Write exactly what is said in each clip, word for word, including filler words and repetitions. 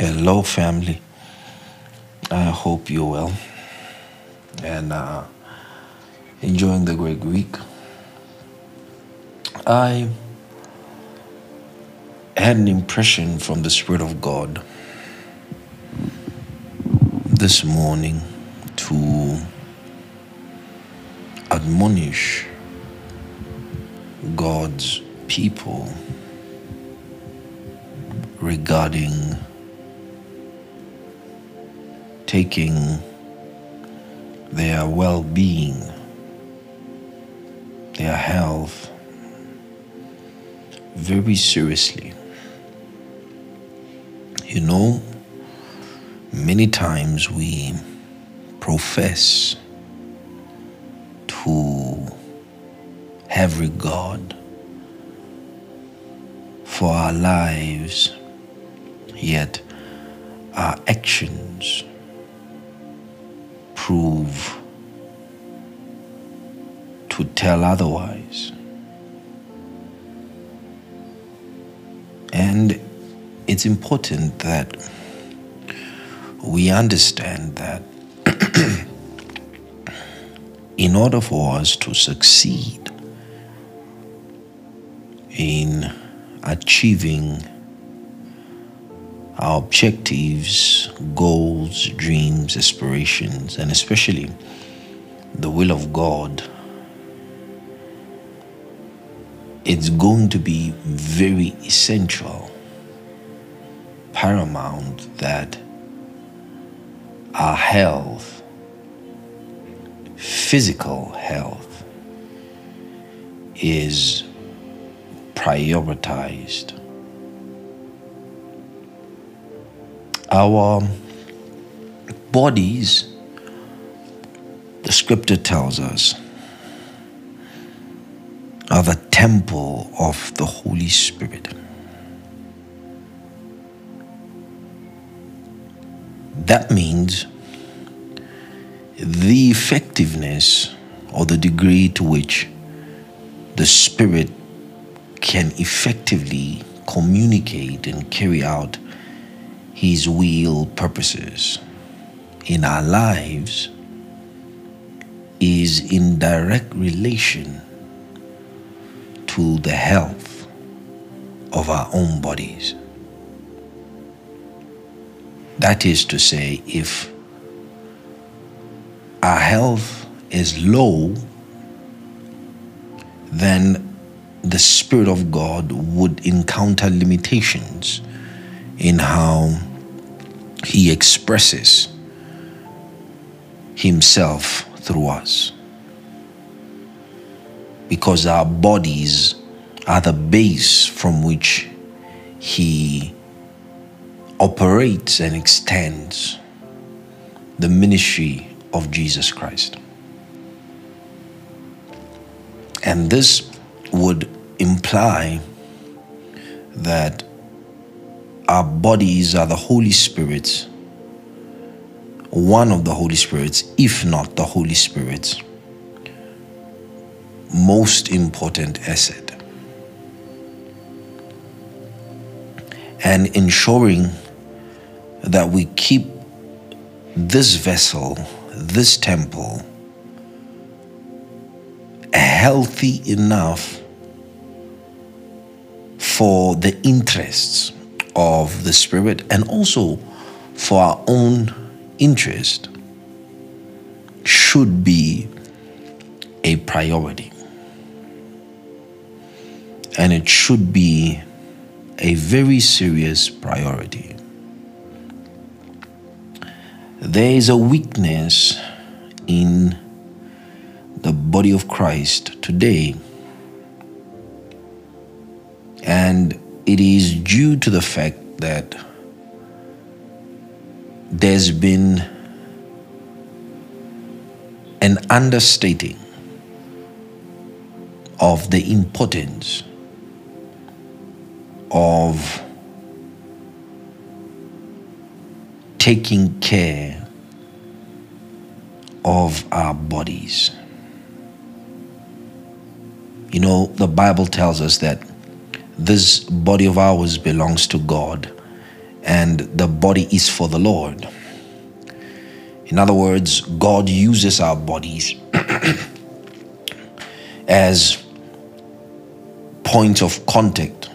Hello, family. I hope you're well and uh, enjoying the great week. I had an impression from the Spirit of God this morning to admonish God's people regarding taking their well-being, their health, very seriously. You know, many times we profess to have regard for our lives, yet our actions prove to tell otherwise. And it's important that we understand that in order for us to succeed in achieving our objectives, goals, dreams, aspirations, and especially the will of God, it's going to be very essential, paramount, that our health, physical health, is prioritized. Our bodies, the scripture tells us, are the temple of the Holy Spirit. That means the effectiveness or the degree to which the Spirit can effectively communicate and carry out His will purposes in our lives is in direct relation to the health of our own bodies. That is to say, if our health is low, then the Spirit of God would encounter limitations in how He expresses Himself through us, because our bodies are the base from which He operates and extends the ministry of Jesus Christ. And this would imply that our bodies are the Holy Spirit's, one of the Holy Spirit's, if not the Holy Spirit's, most important asset. And ensuring that we keep this vessel, this temple, healthy enough for the interests of the Spirit and also for our own interest, should be a priority. And it should be a very serious priority. There is a weakness in the body of Christ today, and it is due to the fact that there's been an understating of the importance of taking care of our bodies. You know, the Bible tells us that this body of ours belongs to God and the body is for the Lord. In other words, God uses our bodies as points of contact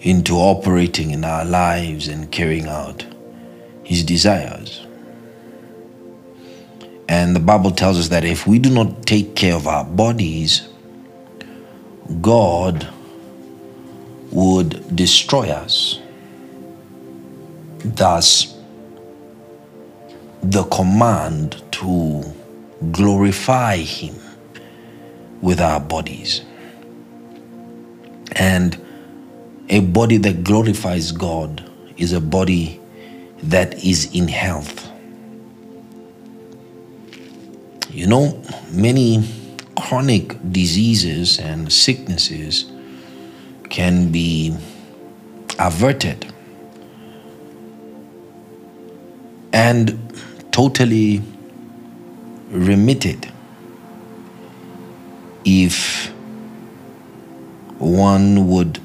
into operating in our lives and carrying out His desires. And the Bible tells us that if we do not take care of our bodies, God would destroy us. Thus, the command to glorify Him with our bodies. And a body that glorifies God is a body that is in health. You know, many chronic diseases and sicknesses can be averted and totally remitted if one would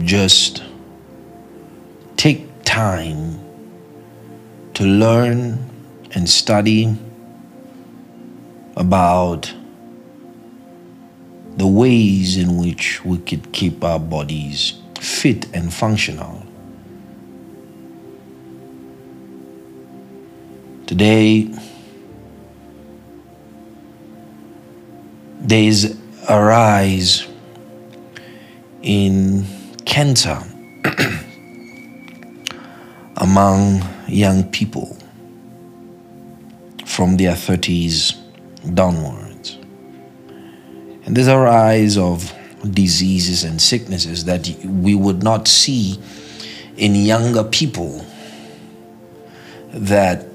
just take time to learn and study about the ways in which we could keep our bodies fit and functional. Today, there is a rise in cancer among young people from their thirties downwards. And there's a rise of diseases and sicknesses that we would not see in younger people that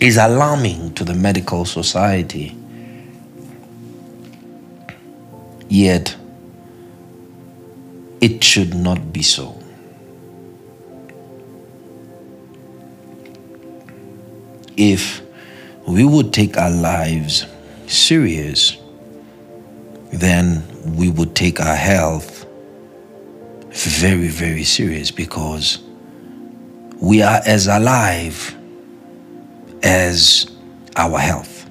is alarming to the medical society. Yet, it should not be so. If we would take our lives serious, then we would take our health very, very serious, because we are as alive as our health.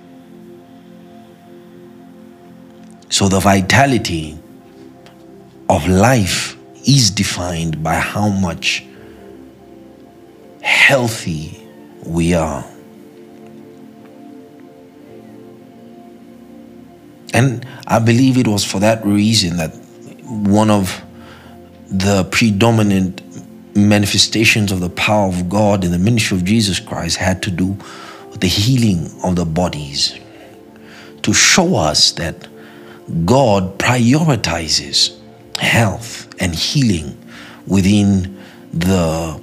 So the vitality of life is defined by how much healthy we are. And I believe it was for that reason that one of the predominant manifestations of the power of God in the ministry of Jesus Christ had to do with the healing of the bodies, to show us that God prioritizes health and healing within the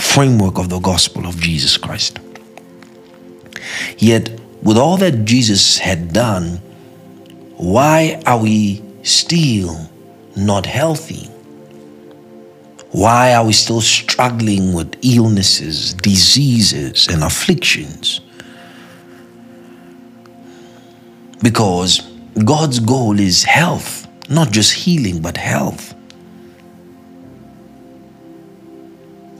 framework of the gospel of Jesus Christ. Yet, with all that Jesus had done, why are we still not healthy? Why are we still struggling with illnesses, diseases, and afflictions? Because God's goal is health, not just healing, but health.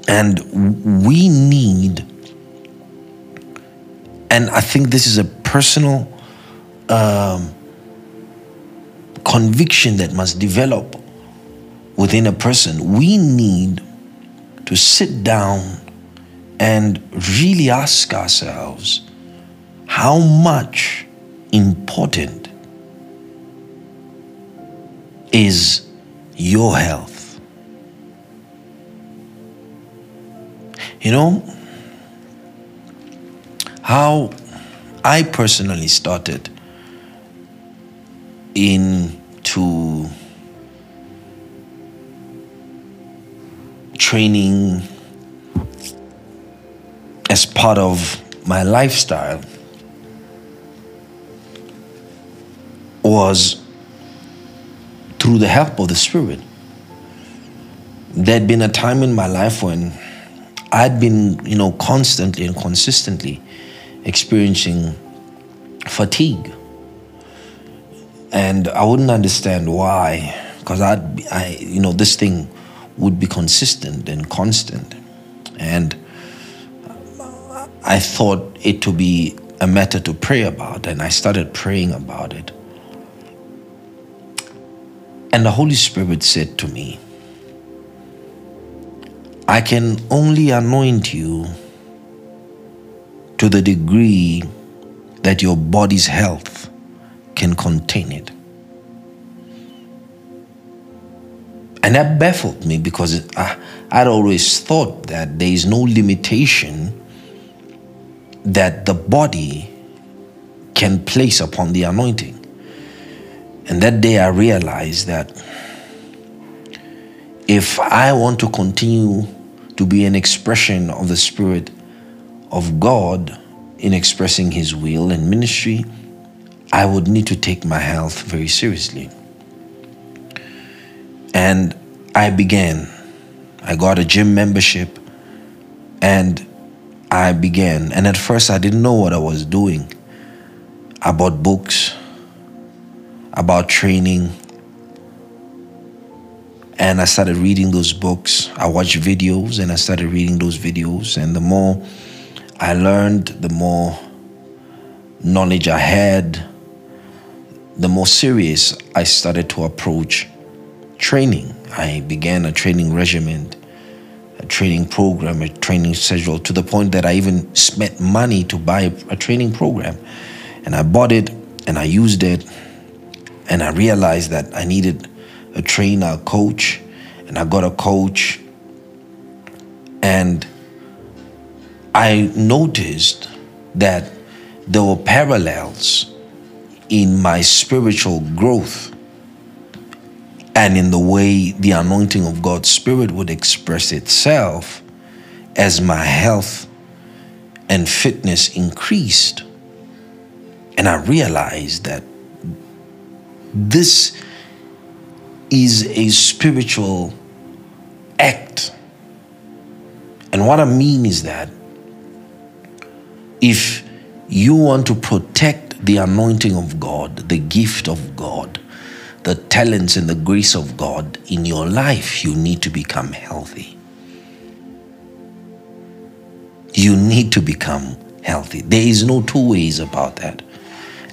And we need, and I think this is a personal um, conviction that must develop within a person, we need to sit down and really ask ourselves how much important is your health. You know, how I personally started into training as part of my lifestyle was through the help of the Spirit. There'd been a time in my life when I'd been, you know, constantly and consistently experiencing fatigue, and I wouldn't understand why, because I'd, I, you know, this thing would be consistent and constant. And I thought it to be a matter to pray about, and I started praying about it. And the Holy Spirit said to me, I can only anoint you to the degree that your body's health can contain it. And that baffled me, because I, I'd always thought that there is no limitation that the body can place upon the anointing. And that day I realized that if I want to continue to be an expression of the Spirit of God in expressing His will and ministry, I would need to take my health very seriously. And I began. I got a gym membership and I began. And at first I didn't know what I was doing. I bought books about training. And I started reading those books. I watched videos and I started reading those videos. And the more I learned, the more knowledge I had, the more serious I started to approach training. I began a training regimen, a training program, a training schedule, to the point that I even spent money to buy a training program. And I bought it and I used it. And I realized that I needed a trainer, a coach, and I got a coach. And I noticed that there were parallels in my spiritual growth and in the way the anointing of God's Spirit would express itself as my health and fitness increased. And I realized that this is a spiritual act. And what I mean is that if you want to protect the anointing of God, the gift of God, the talents and the grace of God in your life, you need to become healthy. You need to become healthy. There is no two ways about that.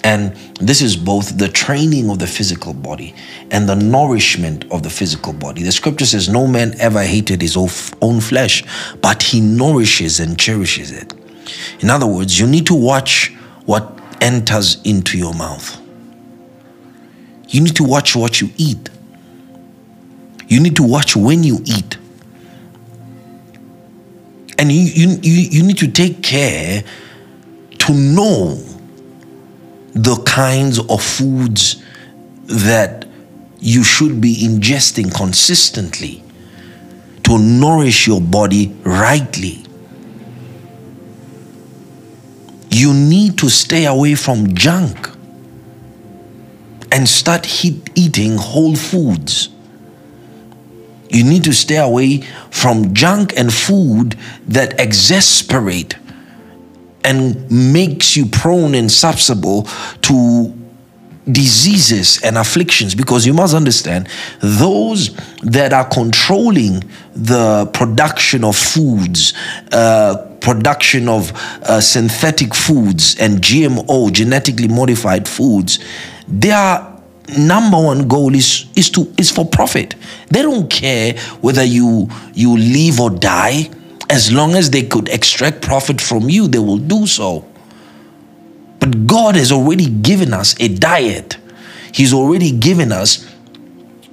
And this is both the training of the physical body and the nourishment of the physical body. The scripture says, no man ever hated his own flesh, but he nourishes and cherishes it. In other words, you need to watch what enters into your mouth. You need to watch what you eat. You need to watch when you eat. And you, you, you, you need to take care to know the kinds of foods that you should be ingesting consistently to nourish your body rightly. You need to stay away from junk and start eating whole foods. You need to stay away from junk and food that exasperate and makes you prone and susceptible to diseases and afflictions, because you must understand, those that are controlling the production of foods, uh, production of uh, synthetic foods and G M O, genetically modified foods, their number one goal is is to is for profit. They don't care whether you you live or die. As long as they could extract profit from you, they will do so. But God has already given us a diet. He's already given us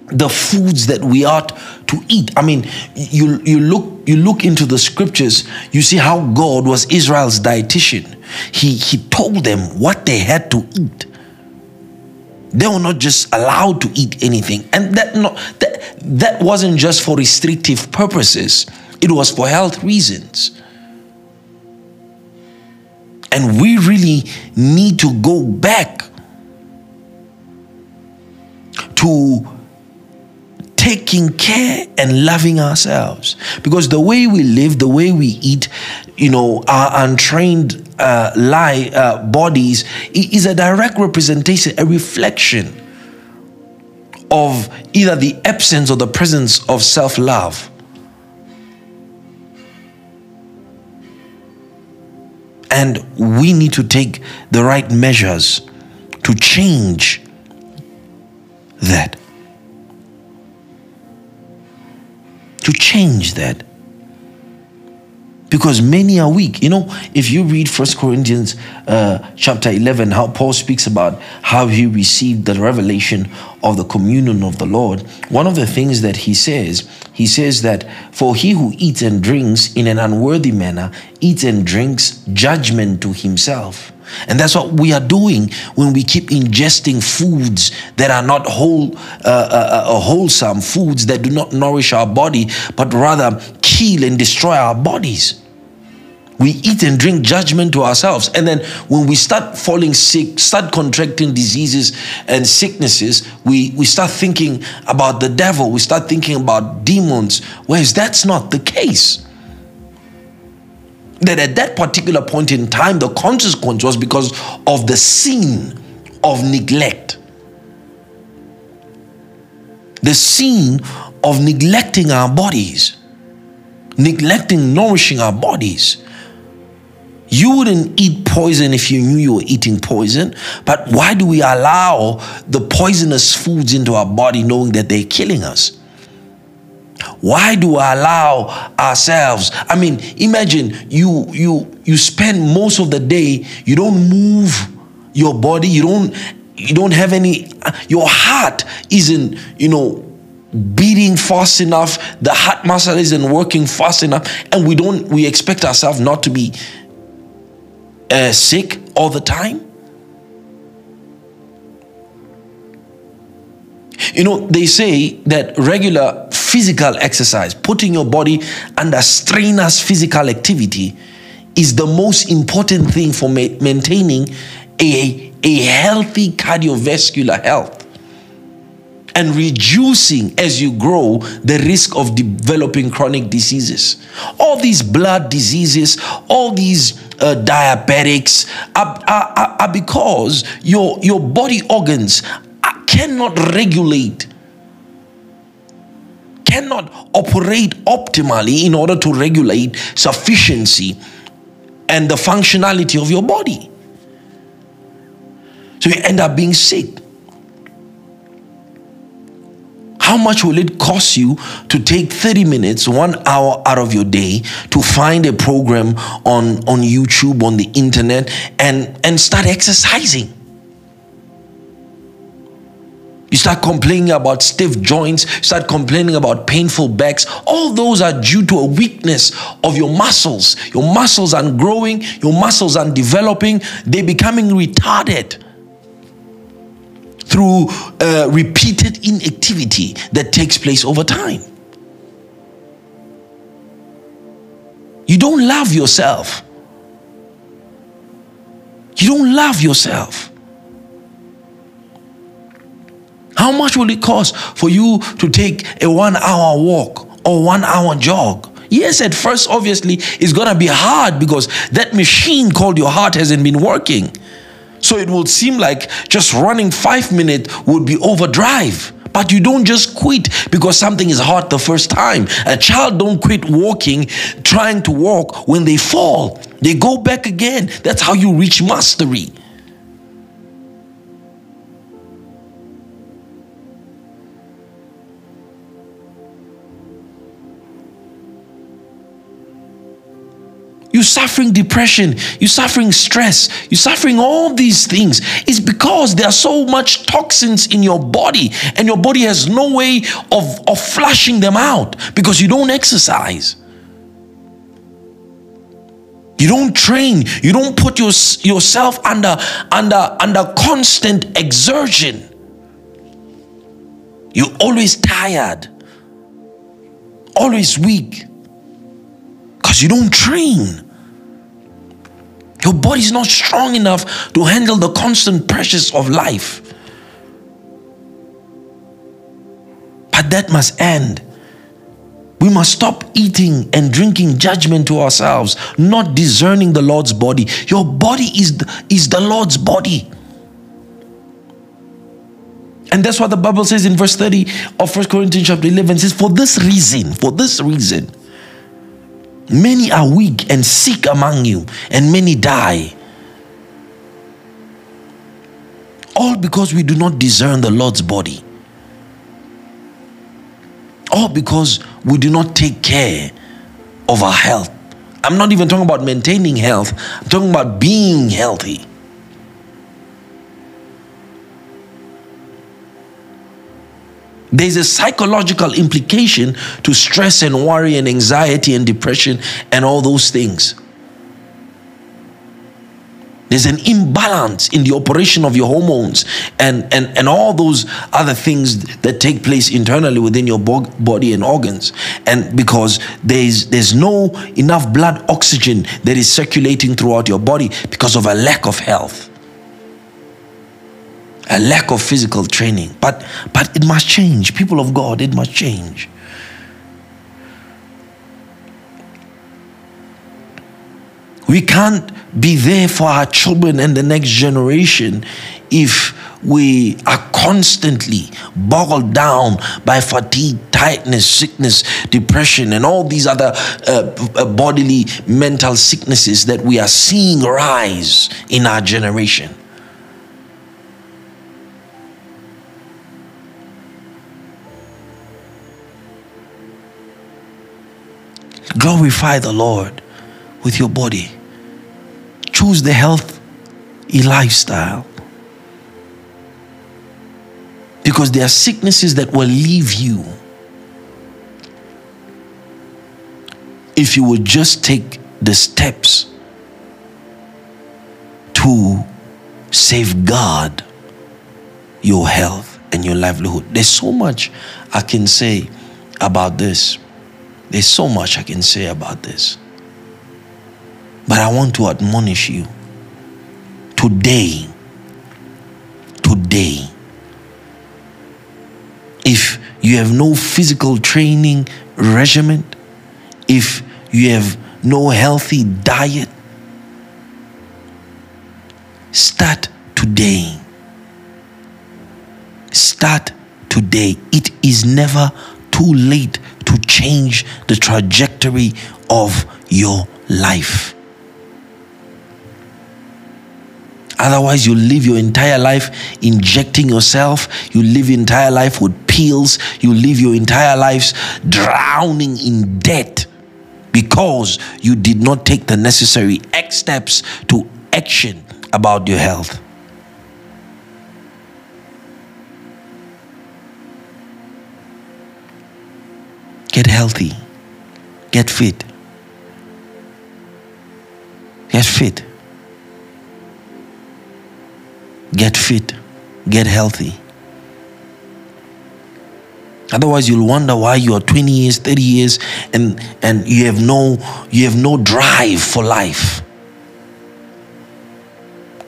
the foods that we ought to eat. I mean, you, you, look, you look into the scriptures, you see how God was Israel's dietitian. He, he told them what they had to eat. They were not just allowed to eat anything. And that, no, that, that wasn't just for restrictive purposes. It was for health reasons. And we really need to go back to taking care and loving ourselves. Because the way we live, the way we eat, you know, our untrained uh, lie, uh, bodies is a direct representation, a reflection of either the absence or the presence of self-love. And we need to take the right measures to change that. To change that. Because many are weak. You know, if you read First Corinthians uh, chapter eleven, how Paul speaks about how he received the revelation of the communion of the Lord, one of the things that he says, he says that, "For he who eats and drinks in an unworthy manner, eats and drinks judgment to himself." And that's what we are doing when we keep ingesting foods that are not whole, uh, uh, uh, wholesome, foods that do not nourish our body, but rather kill and destroy our bodies. We eat and drink judgment to ourselves. And then when we start falling sick, start contracting diseases and sicknesses, we, we start thinking about the devil. We start thinking about demons, whereas that's not the case. That at that particular point in time, the consequence was because of the sin of neglect. The sin of neglecting our bodies, neglecting nourishing our bodies. You wouldn't eat poison if you knew you were eating poison, but why do we allow the poisonous foods into our body knowing that they're killing us? Why do I allow ourselves? I mean, imagine you you you spend most of the day, you don't move your body, you don't you don't have any, your heart isn't, you know, beating fast enough, the heart muscle isn't working fast enough, and we don't we expect ourselves not to be uh, sick all the time. You know, they say that regular physical exercise, putting your body under strenuous physical activity, is the most important thing for ma maintaining a, a healthy cardiovascular health and reducing, as you grow, the risk of developing chronic diseases. All these blood diseases, all these uh, diabetics are, are, are because your, your body organs cannot regulate, cannot operate optimally in order to regulate sufficiency and the functionality of your body. So you end up being sick. How much will it cost you to take thirty minutes, one hour out of your day to find a program on, on YouTube, on the internet, and, and start exercising? You start complaining about stiff joints, start complaining about painful backs. All those are due to a weakness of your muscles. Your muscles aren't growing, your muscles aren't developing, they're becoming retarded through uh, repeated inactivity that takes place over time. You don't love yourself. You don't love yourself. How much will it cost for you to take a one-hour walk or one-hour jog? Yes, at first, obviously, it's going to be hard because that machine called your heart hasn't been working. So it will seem like just running five minutes would be overdrive. But you don't just quit because something is hard the first time. A child don't quit walking, trying to walk. When they fall, they go back again. That's how you reach mastery. You're suffering depression, you're suffering stress, you're suffering all these things. It's because there are so much toxins in your body and your body has no way of, of flushing them out because you don't exercise. You don't train, you don't put your, yourself under, under, under constant exertion. You're always tired, always weak because you don't train. Your body's not strong enough to handle the constant pressures of life. But that must end. We must stop eating and drinking judgment to ourselves, not discerning the Lord's body. Your body is the, is the Lord's body. And that's what the Bible says in verse thirty of First Corinthians chapter eleven. It says, for this reason, for this reason, many are weak and sick among you, and many die. All because we do not discern the Lord's body. All because we do not take care of our health. I'm not even talking about maintaining health. I'm talking about being healthy. There's a psychological implication to stress and worry and anxiety and depression and all those things. There's an imbalance in the operation of your hormones and, and, and all those other things that take place internally within your body and organs. And because there's, there's no enough blood oxygen that is circulating throughout your body because of a lack of health. A lack of physical training. But, but it must change. People of God, it must change. We can't be there for our children and the next generation if we are constantly bogged down by fatigue, tightness, sickness, depression, and all these other uh, bodily, mental sicknesses that we are seeing rise in our generation. Glorify the Lord with your body. Choose the healthy lifestyle, because there are sicknesses that will leave you if you would just take the steps to safeguard your health and your livelihood. There's so much I can say about this. There's so much I can say about this. But I want to admonish you today, today, if you have no physical training regimen, if you have no healthy diet, start today. Start today. It is never too late to change the trajectory of your life. Otherwise, you live your entire life injecting yourself. You live your entire life with pills. You live your entire lives drowning in debt because you did not take the necessary X steps to action about your health. Get healthy. Get fit. Get fit. Get fit, get healthy. Otherwise, you'll wonder why you are twenty years, thirty years, and, and you have no you have no drive for life.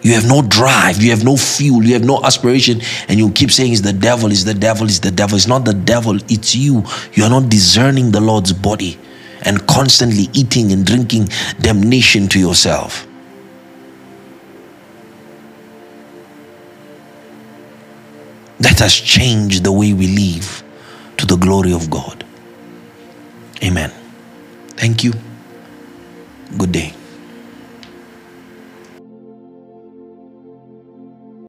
You have no drive, you have no fuel, you have no aspiration, and you keep saying it's the devil, it's the devil, it's the devil. It's not the devil, it's you. You are not discerning the Lord's body and constantly eating and drinking damnation to yourself. Let us change the way we live to the glory of God. Amen. Thank you. Good day.